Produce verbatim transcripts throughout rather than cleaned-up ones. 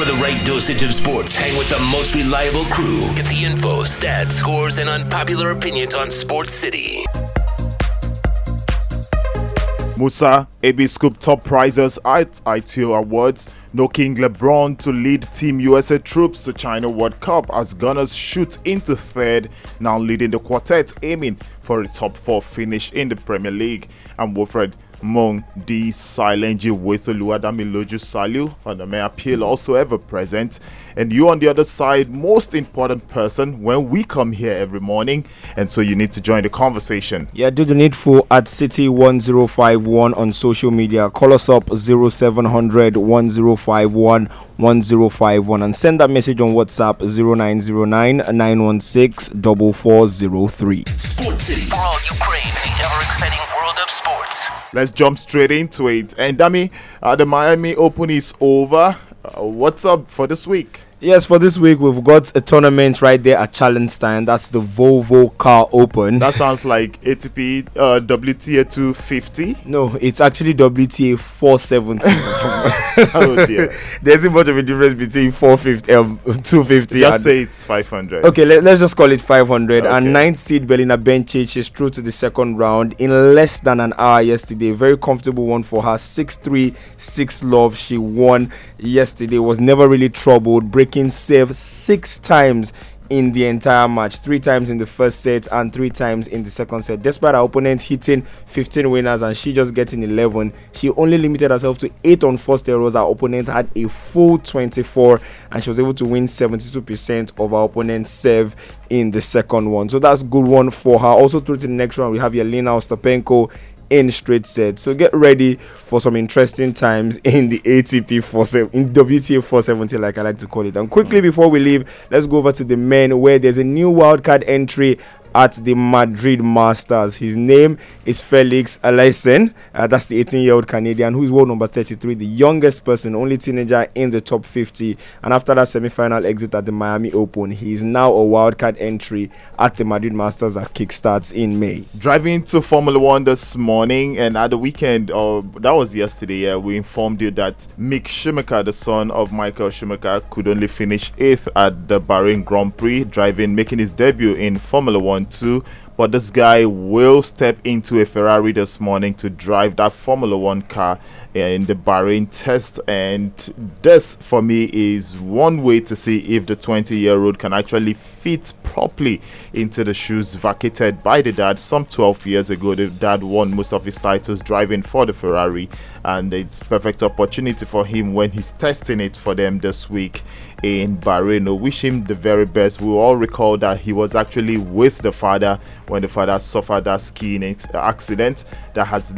For the right dosage of sports, hang with the most reliable crew. Get the info, stats, scores, and unpopular opinions on Sports City. Musa Ebi scooped top prizes at I T O Awards, knocking LeBron to lead Team U S A troops to China World Cup as Gunners shoot into third, now leading the quartet aiming for a top four finish in the Premier League. And Wilfred Mong D. Silenji Wetoluwadamiloju Salu, Onome Appeal, also ever present. And you on the other side, most important person when we come here every morning, and so you need to join the conversation. Yeah, do the needful at City one zero five one on social media. Call us up zero seven zero zero one zero five one one zero five one and send that message on WhatsApp zero nine zero nine nine one six four four zero three. Sports City, for all Ukraine, the ever exciting world of sports. Let's jump straight into it. And Dami, uh, the Miami Open is over. Uh, what's up for this week? Yes, for this week, we've got a tournament right there at Charleston. That's the Volvo Car Open. That sounds like A T P uh, W T A two fifty. No, it's actually W T A four seventy. Oh dear. There isn't much of a difference between four fifty, um, two fifty. Just and, say it's five hundred. Okay, let, let's just call it five hundred. Okay. And ninth seed Belinda Bencic is through to the second round in less than an hour yesterday. Very comfortable one for her. six three, six love. She won yesterday. Was never really troubled. Break save six times in the entire match, three times in the first set and three times in the second set, despite her opponent hitting fifteen winners and she just getting eleven. She only limited herself to eight on first errors. Her opponent had a full twenty-four and she was able to win seventy-two percent of her opponent's serve in the second one, so that's good one for her. Also through to the next round, we have Yelena Ostapenko in straight set. So get ready for some interesting times in the A T P forty-seven, in W T A four seventy, like I like to call it. And quickly before we leave, let's go over to the men, where there's a new wildcard entry at the Madrid Masters. His name is Felix Alaisen. Uh, that's the eighteen-year-old Canadian who is world number thirty-three, the youngest person, only teenager in the top fifty. And after that semi-final exit at the Miami Open, he is now a wildcard entry at the Madrid Masters that kickstarts in May. Driving to Formula One this morning, and at the weekend, uh, that was yesterday, uh, we informed you that Mick Schumacher, the son of Michael Schumacher, could only finish eighth at the Bahrain Grand Prix, driving, making his debut in Formula One too, but this guy will step into a Ferrari this morning to drive that Formula One car in the Bahrain test. And this for me is one way to see if the twenty year old can actually fit properly into the shoes vacated by the dad some twelve years ago. The dad won most of his titles driving for the Ferrari, and it's perfect opportunity for him when he's testing it for them this week in Bahrain. We wish him the very best. We all recall that he was actually with the father when the father suffered that skiing accident that has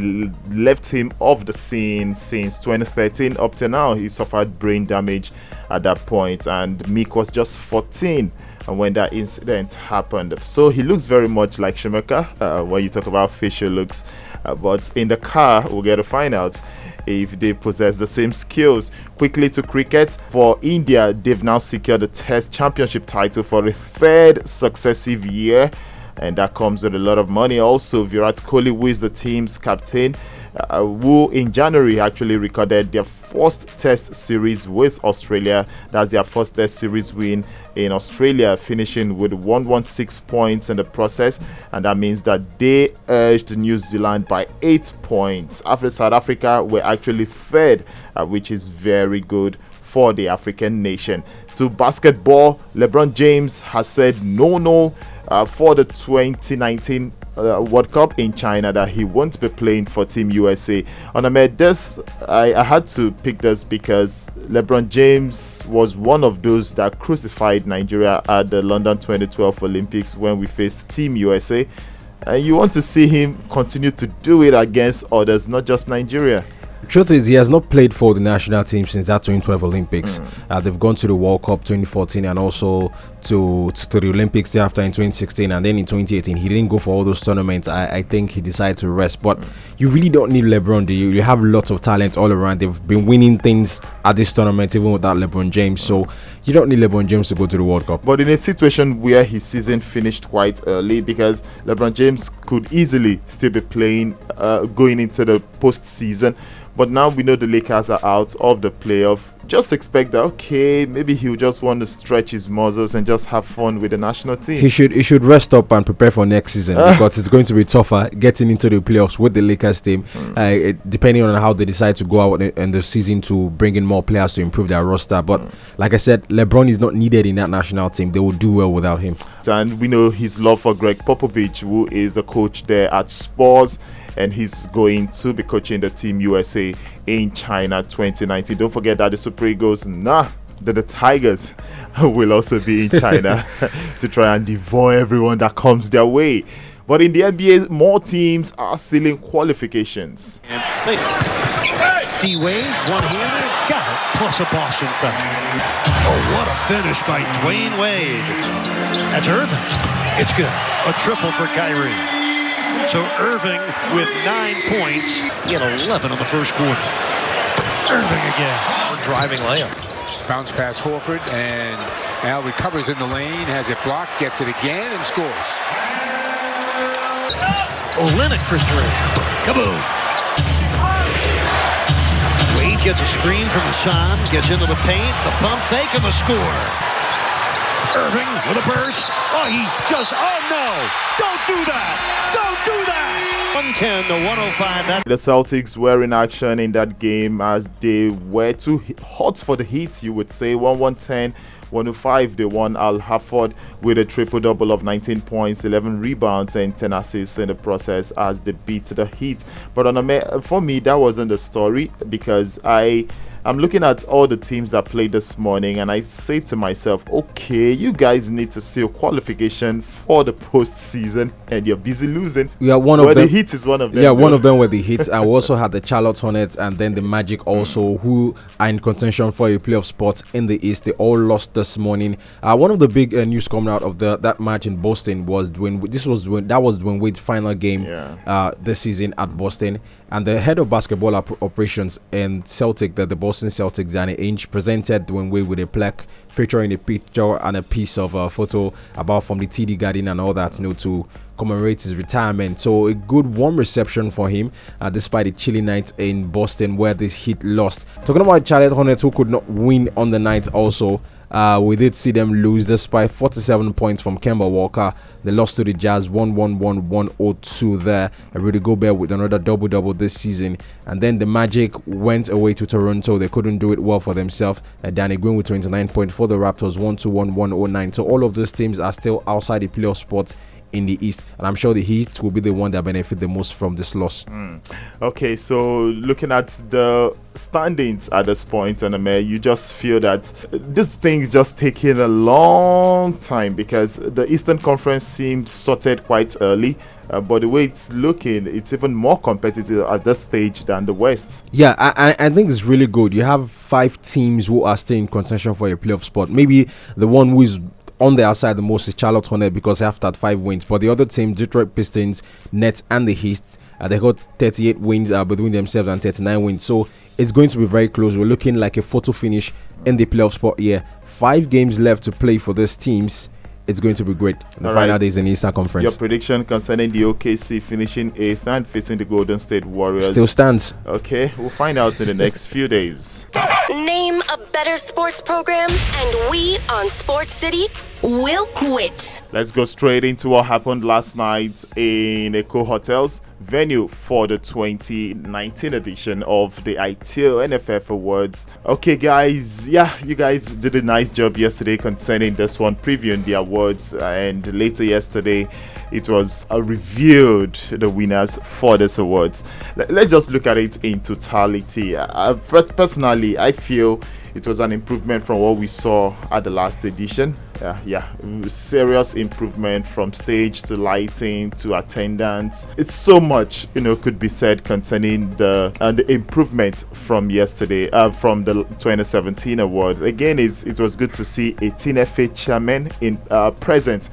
left him off the scene since twenty thirteen up to now. He suffered brain damage at that point, and Mick was just fourteen and when that incident happened. So he looks very much like Schumacher uh, when you talk about facial looks, uh, but in the car we'll get to find out if they possess the same skills. Quickly to cricket. For India, they've now secured the Test Championship title for the third successive year, and that comes with a lot of money. Also, Virat Kohli, who is the team's captain, uh, who in January actually recorded their first Test series with Australia. That's their first Test series win in Australia, finishing with one hundred sixteen points in the process, and that means that they edged New Zealand by eight points. After South Africa were actually third, uh, which is very good for the African nation. To basketball, LeBron James has said no, no. Uh, for the twenty nineteen uh, World Cup in China, that he won't be playing for Team U S A. And I made this, I, I had to pick this because LeBron James was one of those that crucified Nigeria at the London twenty twelve Olympics when we faced Team U S A. And you want to see him continue to do it against others, not just Nigeria. Truth is, he has not played for the national team since that twenty twelve Olympics. Mm. Uh, they've gone to the World Cup twenty fourteen and also to, to, to the Olympics thereafter in twenty sixteen, and then in twenty eighteen he didn't go for all those tournaments. I, I think he decided to rest, but mm. you really don't need LeBron, do you? You have lots of talent all around. They've been winning things at this tournament even without LeBron James, so you don't need LeBron James to go to the World Cup. But in a situation where his season finished quite early, because LeBron James could easily still be playing uh, going into the postseason. But now we know the Lakers are out of the playoff. just expect that, okay, maybe he'll just want to stretch his muscles and just have fun with the national team. He should he should rest up and prepare for next season uh. because it's going to be tougher getting into the playoffs with the Lakers team, mm. uh, it, depending on how they decide to go out in the season to bring in more players to improve their roster. But mm. like I said, LeBron is not needed in that national team. They will do well without him. And we know his love for Greg Popovich, who is the coach there at Spurs, and he's going to be coaching the Team U S A in China twenty nineteen. Don't forget that the Super Eagles, nah, the, the Tigers will also be in China to try and devour everyone that comes their way. But in the N B A, more teams are sealing qualifications. D-Wade, one-handed, got it, plus a Boston foul. Oh, what a finish by Dwayne Wade. That's Irving. It's good. A triple for Kyrie. So Irving with nine points. He had eleven on the first quarter. Irving again. Driving layup. Bounce pass Horford, and now recovers in the lane, has it blocked, gets it again, and scores. Olynyk for three. Kaboom. Wade gets a screen from Hassan, gets into the paint, the pump fake, and the score. Irving with a burst. Oh, he just, oh no! Don't do that! Don't do that! one ten to one oh five. That the Celtics were in action in that game as they were too hot for the Heat, you would say. one ten to one oh five. They won. Al Horford with a triple-double of nineteen points, eleven rebounds, and ten assists in the process as they beat the Heat. But on a, for me, that wasn't the story, because I... I'm looking at all the teams that played this morning, and I say to myself, okay, you guys need to seal qualification for the postseason, and you're busy losing. Yeah, one of well, them. The Heat is one of them. Yeah, one of them were the Heat. I also had the Charlotte Hornets and then the Magic also, who are in contention for a playoff spot in the East. They all lost this morning. Uh, one of the big uh, news coming out of the, that match in Boston was Dwayne. This was Dwayne, that was Dwayne Wade's final game yeah. uh, this season at Boston, and the head of basketball op operations in Celtic, that the boss. Boston Celtics, Danny Ainge, presented Dwayne Wade with a plaque featuring a picture and a piece of a photo about from the T D Garden and all that, you know, to commemorate his retirement. So a good warm reception for him, uh, despite the chilly night in Boston where this Heat lost. Talking about Charlotte Hornets, who could not win on the night also. Uh, we did see them lose despite forty-seven points from Kemba Walker. They lost to the Jazz one one one to one oh two there. And Rudy Gobert with another double-double this season. And then the Magic went away to Toronto. They couldn't do it well for themselves. Uh, Danny Green with twenty-nine points for the Raptors, one two one to one oh nine. So all of those teams are still outside the playoff spots in the East, and I'm sure the Heat will be the one that benefit the most from this loss. Mm. Okay, so looking at the standings at this point, and Anna, you just feel that this thing's just taking a long time because the Eastern Conference seemed sorted quite early. Uh, but the way it's looking, it's even more competitive at this stage than the West. Yeah, I, I think it's really good. You have five teams who are still in contention for a playoff spot. Maybe the one who is on their side the most is Charlotte Hornets because they have had five wins, but the other team, Detroit Pistons, Nets, and the Heat, uh, they got thirty-eight wins uh, between themselves and thirty-nine wins. So it's going to be very close. We're looking like a photo finish in the playoff spot here. Five games left to play for these teams. It's going to be great. The All final right. days in the Eastern Conference. Your prediction concerning the O K C finishing eighth and facing the Golden State Warriors still stands. Okay, we'll find out in the next few days. Name a better sports program, and we on Sports City will quit. Let's go straight into what happened last night in Eko Hotels venue for the twenty nineteen edition of the I T O N F F Awards. Okay, guys, yeah, you guys did a nice job yesterday concerning this one, previewing the awards, and later yesterday it was revealed the winners for this awards. Let's just look at it in totality. I, personally, I feel it was an improvement from what we saw at the last edition. Uh, yeah, serious improvement from stage to lighting to attendance. It's so much, you know, could be said concerning the and uh, the improvement from yesterday, uh, from the twenty seventeen award. Again, it's, it was good to see eighteen F A chairmen in uh, present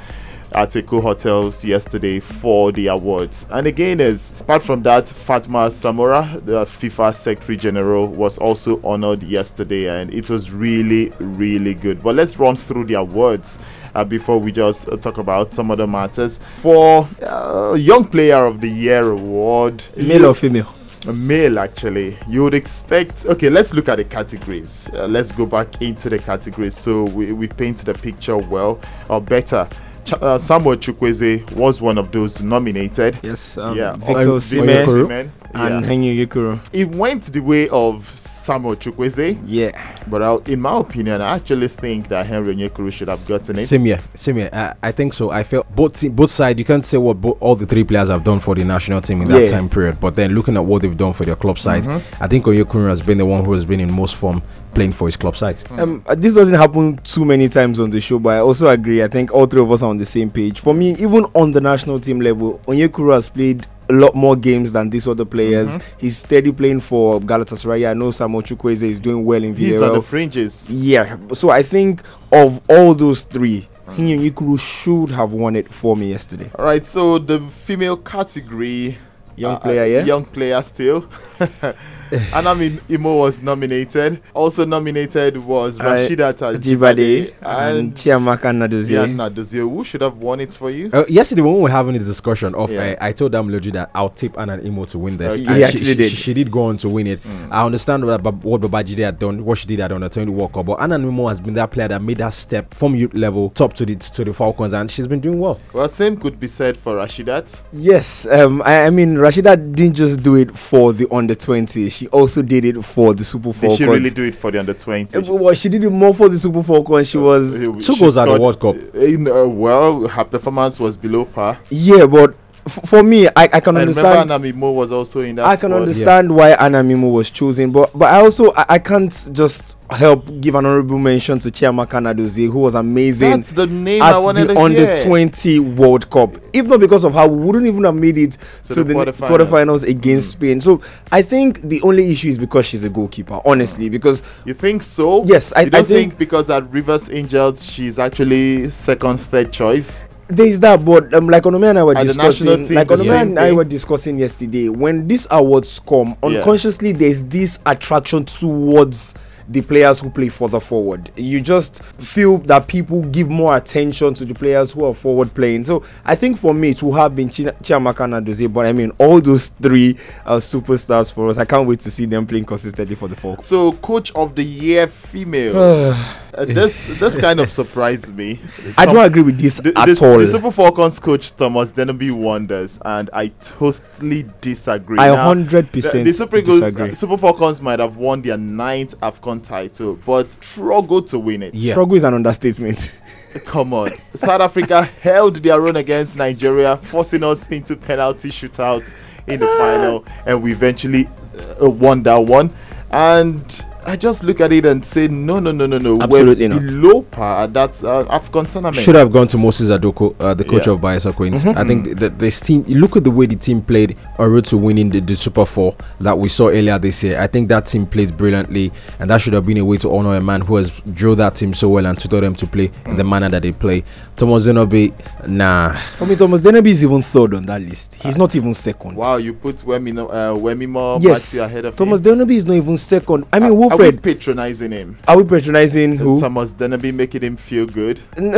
at Eko Hotels yesterday for the awards. And again, is apart from that, Fatma Samora, the FIFA Secretary General, was also honored yesterday, and it was really, really good. But let's run through the awards uh, before we just uh, talk about some other matters. For uh, Young Player of the Year award, male or female? a male, actually, you would expect. Okay, let's look at the categories. Uh, let's go back into the categories so we, we paint the picture well or better. Ch uh, Samuel Chukwueze was one of those nominated. Yes, um, yeah, Victor Osimhen and Henry Onyekuru. It went the way of Samuel Chukwueze. Yeah, but I'll, in my opinion, I actually think that Henry Onyekuru should have gotten it. Same here, same here. I, I think so. I felt both both sides. You can't say what bo all the three players have done for the national team in that yeah. time period, but then looking at what they've done for their club side, mm-hmm. I think Onyekuru has been the one who has been in most form playing for his club side. Mm. Um, this doesn't happen too many times on the show, but I also agree. I think all three of us are on the same page. For me, even on the national team level, Onyekuru has played a lot more games than these other players. Mm-hmm. He's steady playing for Galatasaray. I know Samuel Chukwueze is doing well in Villarreal. He's on the fringes. Yeah. So I think of all those three, Henry Onyekuru should have won it for me yesterday. All right. So the female category. Young uh, player, yeah? Young player still. Anna Imo was nominated. Also nominated was Rashida Tajibade and, and Chiamaka Nadozie. Nadozie, who should have won it for you? Uh, yesterday, when we were having the discussion, of, yeah. I, I told Damloji that I'll tip Anna Imo to win this. Uh, yeah, she, she, did. She, she did go on to win it. Mm. I understand what, what Babajide had done, what she did at Under twenty World Cup, but Anna Imo has been that player that made that step from youth level top to the, to the Falcons, and she's been doing well. Well, same could be said for Rashidat. Yes, um, I, I mean, Rashida didn't just do it for the under twenty. She also did it for the Super Falcons. Did she really do it for the under twenty? Well, she did it more for the Super Falcons. She was... Two goals at the World Cup. In, uh, well, her performance was below par. Yeah, but... F for me, I, I can I understand. Anna Imo was also in that. I can sport. understand yeah. why Anna Imo was chosen, but but I also I, I can't just help give an honorable mention to Chiamaka Nadozie, who was amazing. That's the name at I wanted the to under twenty World Cup. If not because of her, we wouldn't even have made it to, to the, the quarterfinals, quarterfinals against mm. Spain. So I think the only issue is because she's a goalkeeper, honestly. Mm. Because you think so? Yes, I, you don't I think, think because at Rivers Angels she's actually second, third choice. There is that, but um, like Onome and I were and discussing, team, like Onome and I were discussing yesterday. When these awards come, unconsciously yeah. there's this attraction towards the players who play further forward. You just feel that people give more attention to the players who are forward playing. So I think for me, it will have been Ch Chiamaka Nadozie. But I mean, all those three uh, superstars for us. I can't wait to see them playing consistently for the Falcons. So, coach of the year, female. Uh, this this kind of surprised me. I Tom, don't agree with this the, at this, all. The Super Falcons coach Thomas Dennerby wonders, and I totally disagree. I now, one hundred percent the Super Eagles, disagree. Uh, Super Falcons might have won their ninth AFCON title, but struggled to win it. Yeah. Struggle is an understatement. Come on. South Africa held their own against Nigeria, forcing us into penalty shootouts in the final, and we eventually uh, won that one. And I just look at it and say, no, no, no, no, no. Absolutely not. Below par, that's uh, Afcon tournament. Should have gone to Moses Adoko, uh, the coach yeah. of Bayelsa Queens. Mm-hmm. I think that this team, you look at the way the team played en route to winning the, the Super Four that we saw earlier this year. I think that team played brilliantly, and that should have been a way to honor a man who has drew that team so well and tutored them to play mm-hmm. in the manner that they play. Thomas Dennerby, nah. I mean, Thomas Dennerby is even third on that list. He's uh, not even second. Wow, you put Wemimo uh, Wemimo yes. ahead of Thomas him. Thomas Dennerby is not even second. I mean, uh, Wolf. Are we patronizing him? Are we patronizing who? Thomas Dennerby, making him feel good, no.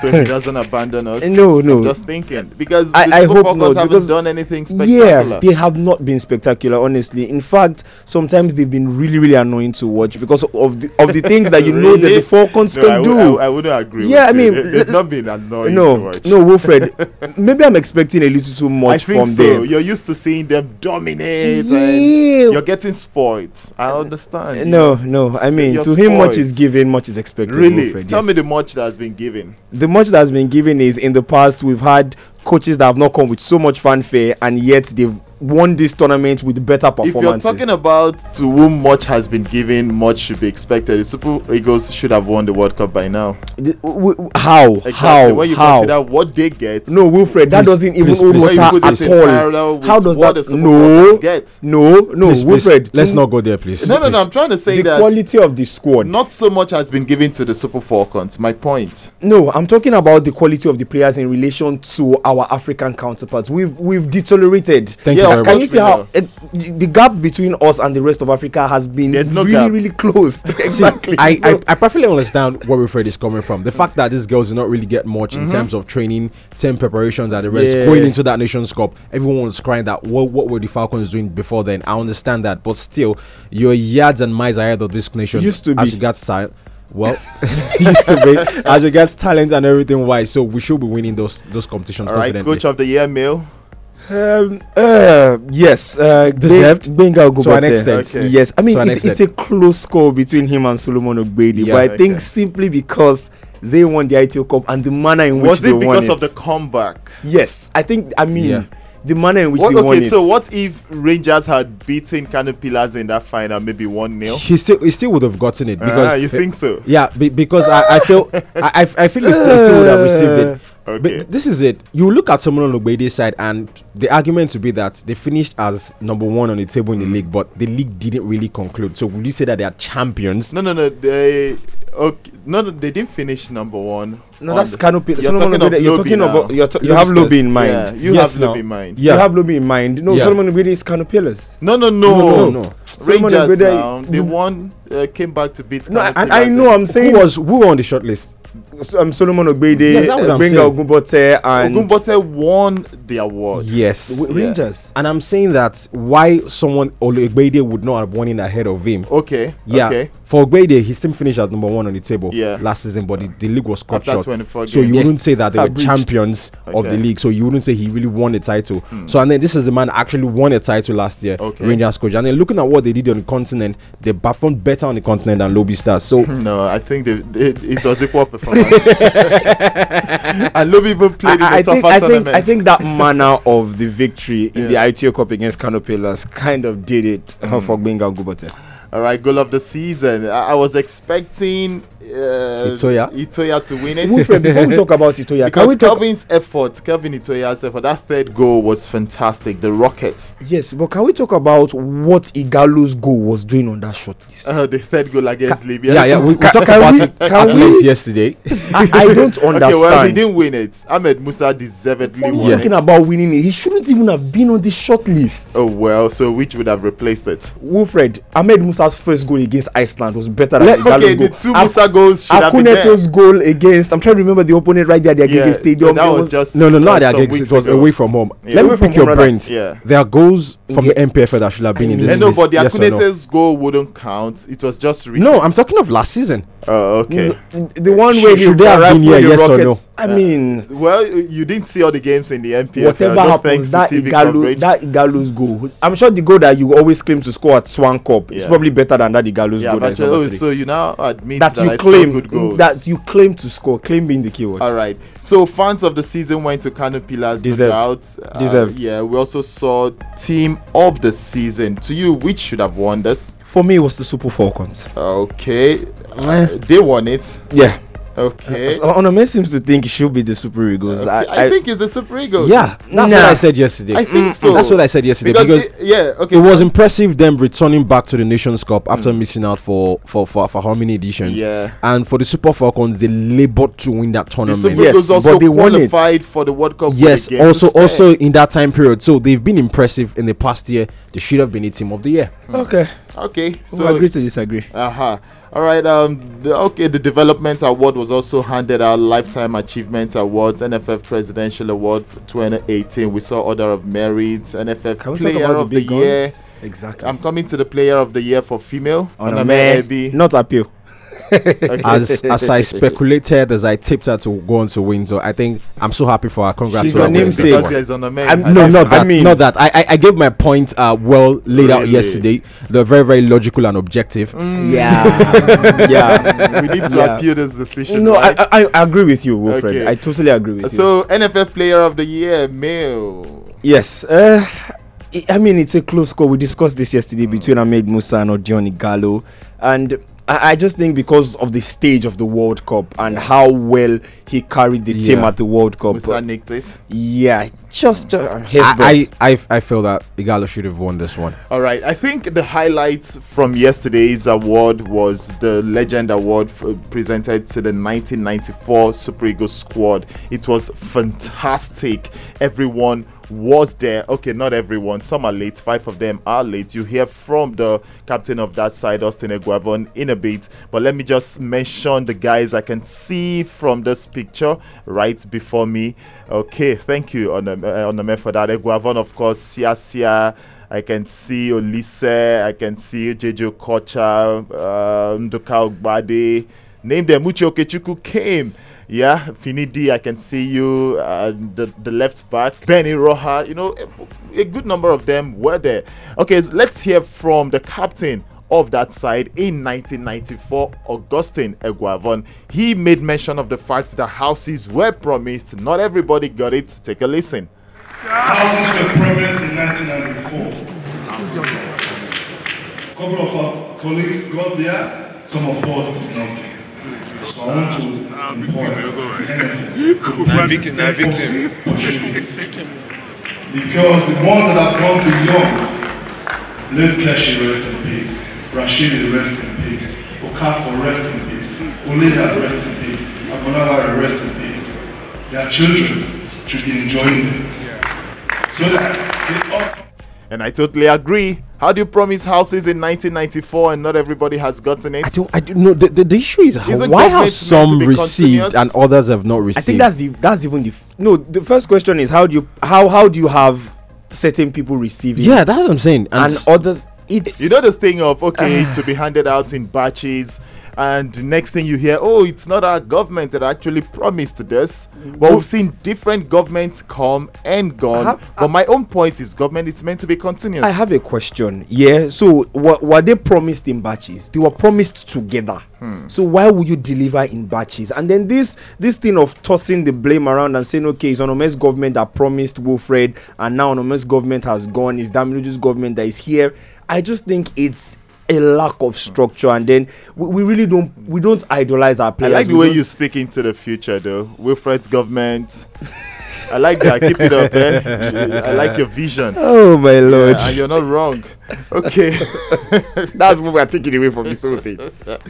so he doesn't abandon us. No, no. I'm just thinking because I, I hope not, haven't because done anything spectacular. Yeah, they have not been spectacular, honestly. In fact, sometimes they've been really, really annoying to watch because of the of the things that you really? know that the Falcons no, can I do. I, I wouldn't agree. Yeah, with I mean, you. They, they've not been annoying no, to watch. No, Wilfred. Maybe I'm expecting a little too much I think from so. them. You're used to seeing them dominate. Yeah. And you're getting spoiled. I understand. No, no. I mean, to him, much is given, much is expected. Really? Wilfred, Tell yes. me the much that has been given. The much that has been given is in the past, we've had coaches that have not come with so much fanfare, and yet they've won this tournament with better performances. If you're talking about to whom much has been given, much should be expected. The Super Eagles should have won the World Cup by now. The, w w how? Exactly. How? When you how? consider what they get. No, Wilfred, that please, doesn't even hold water at all. How does that? No, get. no, no, please, Wilfred. Please, let's not go there, please. No, no, no. Please. I'm trying to say the that the quality of the squad. Not so much has been given to the Super Falcons. My point. No, I'm talking about the quality of the players in relation to our African counterparts. We've we've deteriorated. Thank yeah, you enough. Can you see how it, the gap between us and the rest of Africa has been There's really, no really closed? Exactly. See, I, so I I perfectly understand where Wilfred is coming from. The fact that these girls do not really get much mm-hmm. in terms of training, team preparations, and the rest yeah. going into that Nations Cup. Everyone was crying that what what were the Falcons doing before then? I understand that, but still, you're yards and miles ahead of this nation used to be. As you got style. Well, used to be as regards talent and everything wise, so we should be winning those those competitions. All right, coach of the year, male. Um. Uh. Yes. Uh. Deserved. Benga Ogubate. To an extent. Okay. Yes. I mean, it's, it's a close score between him and Solomon Ogbeli, yeah, but I okay. think simply because they won the I T O Cup and the manner in which was they won it. Was it because of the comeback? Yes. I think. I mean. Yeah. The manner in which what, they okay, won it. Okay, so what if Rangers had beaten Canopilas in that final, maybe one nil? He still, he still would have gotten it. Because ah, you think so? Yeah, be, because I, I feel, I, I feel he still, still would have received it. Okay. But this is it. You look at Solomon Ogbede's side, and the argument to be that they finished as number one on the table in the league, but the league didn't really conclude. So will you say that they are champions? No, no, no. They okay, no, no, they didn't finish number one. No, that's Canopy. You're, Solomon talking, Obede, you're talking about you're to, you have Lobby in mind. Yeah, you yes, have Lobby in mind. Yeah. You have Lobby in mind. No, yeah. Solomon Ogbede's is Canopilas. No, no, no, no, no, no. Rangers now, they won, uh, came back to beat. No, and I, I know. I'm saying who was who on the shortlist. Um, Solomon Ogbede, yes, Benga Ogubate, and Ogubate won the award. Yes, w yeah. Rangers. And I'm saying that why someone Ogbede would not have won in ahead of him. Okay. Yeah. Okay. For Ogbede, his team finished as number one on the table yeah. last season, but the, the league was cut short. So you wouldn't say that they were breached. champions okay. of the league. So you wouldn't say he really won the title. Hmm. So and then this is the man that actually won a title last year, okay. Rangers coach. And then looking at what they did on the continent, they performed better on the continent than Lobby Stars. So no, I think they, they, it was equal. And Lobby even played I, in the I, think, I, think, I think that manner of the victory yeah. in the I T O Cup against Canopilas kind of did it mm. for Gbenga Ogubate. All right, goal of the season. I, I was expecting uh, Itoya. Itoya to win it. Wilfred, before we talk about Itoya, because can we Kelvin's effort, Kelvin Itoya's effort, that third goal was fantastic. The rocket. Yes, but can we talk about what Igalo's goal was doing on that short list? Uh, the third goal against can, Libya. Yeah, yeah. We, we talked about we, it can we, yesterday. I, I don't understand. Okay, well, he didn't win it. Ahmed Musa deservedly won yeah. it. Talking about winning it, he shouldn't even have been on the short list. Oh well, so which would have replaced it? Wilfred, Ahmed Musa. First goal against Iceland was better than Igalo's okay, goal. The two Musa goals should have been Akuneto's goal against, I'm trying to remember the opponent right there at the Agege yeah, Stadium. That was, was just no, no, not at the Agege. It was ago. Away from home. Yeah. Let me pick your brains. Yeah. There are goals from yeah. the M P F L that should have been I in this. No, but the yes Akuneto's no? goal wouldn't count. It was just recent. No, I'm talking of last season. Oh, uh, okay. Mm, the one where should they have been here? Yes or no? I mean, well, you didn't see all the games in the M P F L. Whatever happens, that Igalo's goal. I'm sure the goal that you always claim to score at Swan Cup is probably better than that Igalo's yeah, goal. That oh, so you now admit that, that you I claim good goals. That you claim to score, claim being the keyword. All right. So fans of the season went to Canopilas. Deserved. Uh, Deserved. Yeah. We also saw team of the season. To you, which should have won this? For me, it was the Super Falcons. Okay. Uh, they won it. Yeah. Okay. So Onome seems to think it should be the Super Eagles. Okay. I, I, I think it's the Super Eagles. Yeah, that's nah. what I said yesterday. I think mm, so. That's what I said yesterday because, because it, yeah, okay. It was impressive them returning back to the Nations Cup after mm. missing out for for, for for how many editions? Yeah. And for the Super Falcons, they labored to win that tournament. The Super yes, Eagles also but they qualified for the World Cup. Yes, also also in that time period. So they've been impressive in the past year. They should have been a team of the year. Mm. Okay. Okay. So we agree to disagree. Uh huh. All right. Um. The, okay. The Development Award was also handed out. Lifetime Achievement Awards, N F F Presidential Award for twenty eighteen. We saw Order of Merit, N F F Can Player of the, the Year. Exactly. I'm coming to the Player of the Year for female. On a maybe not appeal. Okay. As as I speculated, as I tipped her to go on to win, so I think I'm so happy for her. Congratulations! She's her namesake. On the main. I'm, no, not that. I mean, not that. I, I I gave my point uh, well laid really? out yesterday. They're very very logical and objective. Mm. Yeah, yeah. We need to yeah. appeal this decision. No, right? I, I I agree with you, Wilfred. Okay. I totally agree with so, you. So N F F Player of the Year, male. Yes. Uh, I mean, it's a close call. We discussed this yesterday mm. between Ahmed Musa and Odion Igalo, and. I just think because of the stage of the World Cup and yeah. how well he carried the team yeah. at the World Cup. Musa nicked it. Yeah. just uh, his I, I, I, I feel that Igalo should have won this one. All right. I think the highlights from yesterday's award was the Legend Award for, presented to the nineteen ninety-four Super Eagles squad. It was fantastic. Everyone was there. Okay, not everyone. Some are late. Five of them are late. You hear from the captain of that side, Austin Eguavon, in a bit. But let me just mention the guys I can see from this picture right before me. Okay, thank you, Onome, for that. Eguavon, of course, Sia Sia. I can see Olise. I can see Jejo Kocha, uh, Nduka Ogbade. Name them. Uche Okechukwu came. Yeah, Finidi, I can see you, uh, the, the left back, Benny Roja, you know, a, a good number of them were there. Okay, so let's hear from the captain of that side in nineteen ninety-four, Augustin Eguavon. He made mention of the fact that houses were promised. Not everybody got it. Take a listen. Houses were promised in nineteen ninety-four. A couple of our colleagues got theirs, some of us did not get. So I want to nah, victim, right. victim, victim. Because the ones that have gone beyond, Late Keshi, rest in peace. Rashidi, rest in peace. Okafor, rest in peace. Uliha, rest in peace. Akonala, rest in peace. Their children should be enjoying it. So that they all. And I totally agree. How do you promise houses in nineteen ninety-four and not everybody has gotten it? I don't, I don't know. The, the, the issue is, how, why have some received and others have not received? I think that's the, that's even the no. The first question is, how do you how how do you have certain people receiving? Yeah, that's what I'm saying. And, and others, it's you know this thing of okay uh, to be handed out in batches. And next thing you hear, oh, it's not our government that actually promised this. But we've seen different governments come and gone. Have, but my own point is, government, it's meant to be continuous. I have a question. Yeah. So were, were they promised in batches? They were promised together. Hmm. So why would you deliver in batches? And then this this thing of tossing the blame around and saying, okay, it's Onome's government that promised Wilfred, and now Onome's government has gone. It's Damiloju's government that is here. I just think it's a lack of structure, and then we, we really don't we don't idolize our players. I like the we way you speak into the future, though. Wilfred's government. I like that. Keep it up, eh? I like your vision. Oh my lord! Yeah, and you're not wrong. Okay, that's what we're taking away from this whole thing.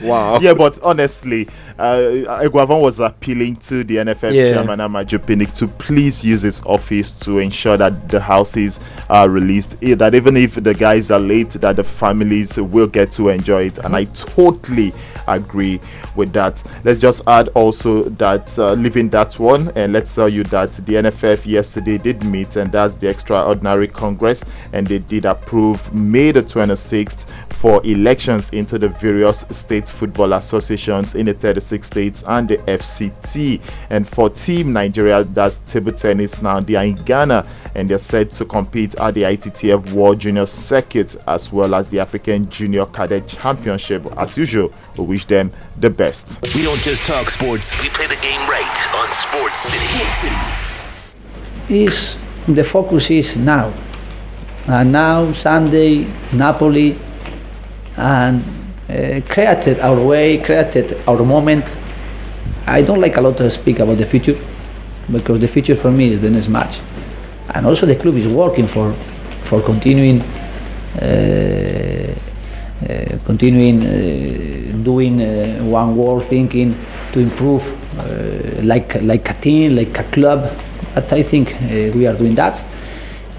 Wow. Yeah, but honestly, uh, Eguavon was appealing to the N F F yeah. chairman Amaju Pinnick to please use his office to ensure that the houses are released. That even if the guys are late, that the families will get to enjoy it. And I totally agree with that. Let's just add also that uh, leaving that one, and let's tell you that the N F F yesterday did meet, and that's the Extraordinary Congress, and they did approve May the twenty-sixth for elections into the various state football associations in the thirty-six states and the F C T. And for Team Nigeria, that's table tennis now. They are in Ghana, and they're set to compete at the I T T F World Junior Circuit as well as the African Junior Cadet Championship. As usual, we wish them the best. We don't just talk sports, we play the game right on Sports City. Is the focus is now. And now Sunday, Napoli, and uh, created our way, created our moment. I don't like a lot to speak about the future, because the future for me is the next match. And also the club is working for, for continuing, uh, uh, continuing uh, doing uh, one world thinking to improve, uh, like like a team, like a club. But I think uh, we are doing that.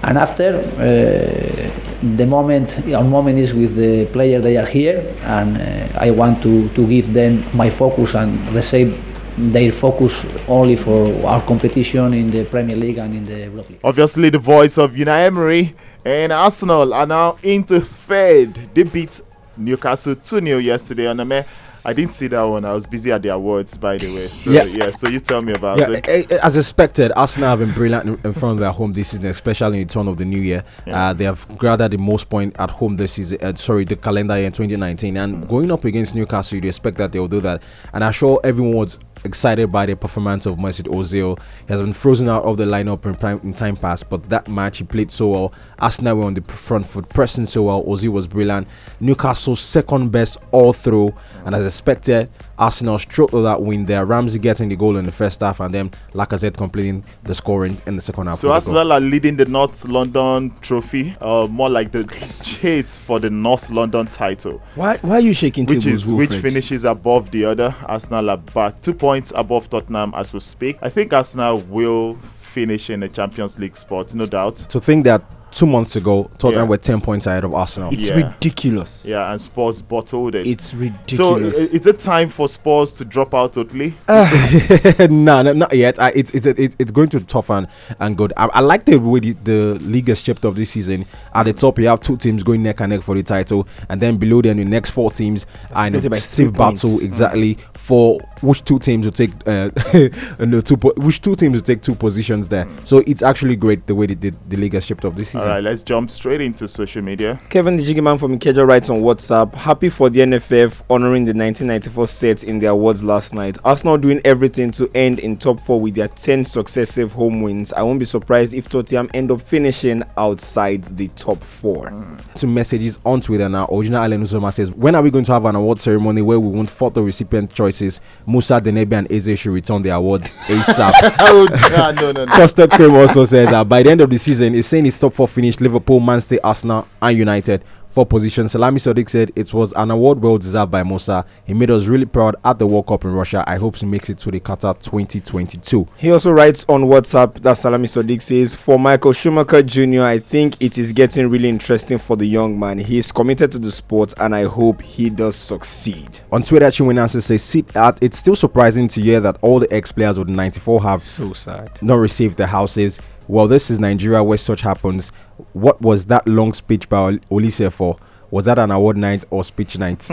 And after, uh, the moment, our moment is with the player, they are here, and uh, I want to, to give them my focus and reserve their focus only for our competition in the Premier League and in the Europa League. Obviously, the voice of Unai Emery, and Arsenal are now into third. They beat Newcastle two nil yesterday on the match. I didn't see that one. I was busy at the awards, by the way. So, yeah. yeah so you tell me about yeah, it. As expected, Arsenal have been brilliant in front of their home this season, especially in the turn of the new year. Yeah. Uh, they have gathered the most points at home this season. Uh, sorry, the calendar year twenty nineteen. And mm. going up against Newcastle, you'd expect that they'll do that. And I'm sure everyone was excited by the performance of Mesut Ozil. He has been frozen out of the lineup in, prime, in time past, but that match he played so well. Arsenal were on the front foot, pressing so well. Ozil was brilliant. Newcastle's second best all through, and as expected, Arsenal struggled that win there. Ramsey getting the goal in the first half, and then Lacazette completing the scoring in the second half. So Arsenal are leading the North London Trophy, uh, more like the chase for the North London title. Why, why are you shaking tables, Which, is, which finishes above the other. Arsenal are back two points above Tottenham as we speak. I think Arsenal will finish in the Champions League spot, no doubt. To think that two months ago, Tottenham yeah. were ten points ahead of Arsenal. It's yeah. ridiculous. Yeah, and Spurs bottled it. It's ridiculous. So, is it time for Spurs to drop out totally? Uh, no, no, not yet. I, it's it's it, it's going to be tough and, and good. I, I like the way the, the league is shaped up this season. At the top, you have two teams going neck and neck for the title, and then below them, the next four teams are in a stiff battle exactly mm. for which two teams will take uh, no, two po which two teams will take two positions there. Mm. So it's actually great the way the, the, the league is shaped up this season. All right, let's jump straight into social media. Kevin the Jigiman from Ikeja writes on WhatsApp, happy for the N F F honouring the nineteen ninety-four set in the awards last night. Arsenal doing everything to end in top four with their ten successive home wins. I won't be surprised if Tottenham end up finishing outside the top four. Mm. Two messages on Twitter now. Original Allen Uzoma says, when are we going to have an award ceremony where we won't fault the recipient choices? Musa, Denebe and Eze should return their awards ASAP. Oh, no, no, no. Custard Cream also says that by the end of the season, he's saying it's top four finished Liverpool, Man City, Arsenal and United. Four positions. Salami Sodiq said it was an award well deserved by Musa. He made us really proud at the World Cup in Russia. I hope he makes it to the Qatar twenty twenty-two. He also writes on WhatsApp that Salami Sodiq says, for Michael Schumacher Junior, I think it is getting really interesting for the young man. He is committed to the sport and I hope he does succeed. On Twitter, Chinwenansi says, sit at it's still surprising to hear that all the ex-players of the ninety-four have so sad not received their houses. Well, this is Nigeria where such happens. What was that long speech by Olise for? Was that an award night or speech night?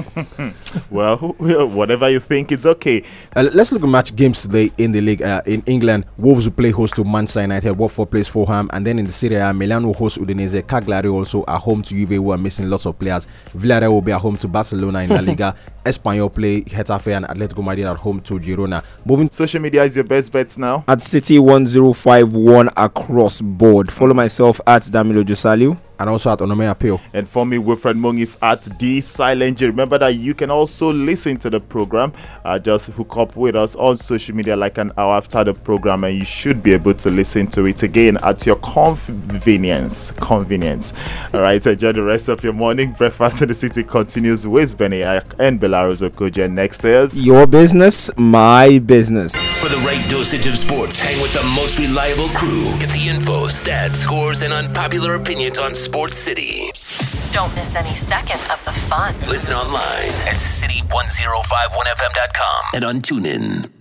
Well, whatever you think, it's okay. Uh, let's look at match games today in the league. Uh, in England, Wolves will play host to Manchester United. Watford plays Fulham. And then in the Serie A, Milan will host Udinese. Cagliari also are home to Juve, who are missing lots of players. Villarreal will be at home to Barcelona in La Liga. Espanyol play Getafe and Atletico Madrid at home to Girona. Moving social media is your best bet now. At City one zero five one across board. Follow myself at Damilo Josaliu. And also at Onome Appeal. And for me, Wilfred Mung is at D Silent J. Remember that you can also listen to the program. Uh, just hook up with us on social media like an hour after the program, and you should be able to listen to it again at your convenience. Convenience. All right, enjoy the rest of your morning. Breakfast in the City continues with Benny and Belarus Okoje. Next is your business, my business. For the right dosage of sports, hang with the most reliable crew. Get the info, stats, scores, and unpopular opinions on sports. Sports City. Don't miss any second of the fun. Listen online at city ten fifty-one f m dot com and on TuneIn.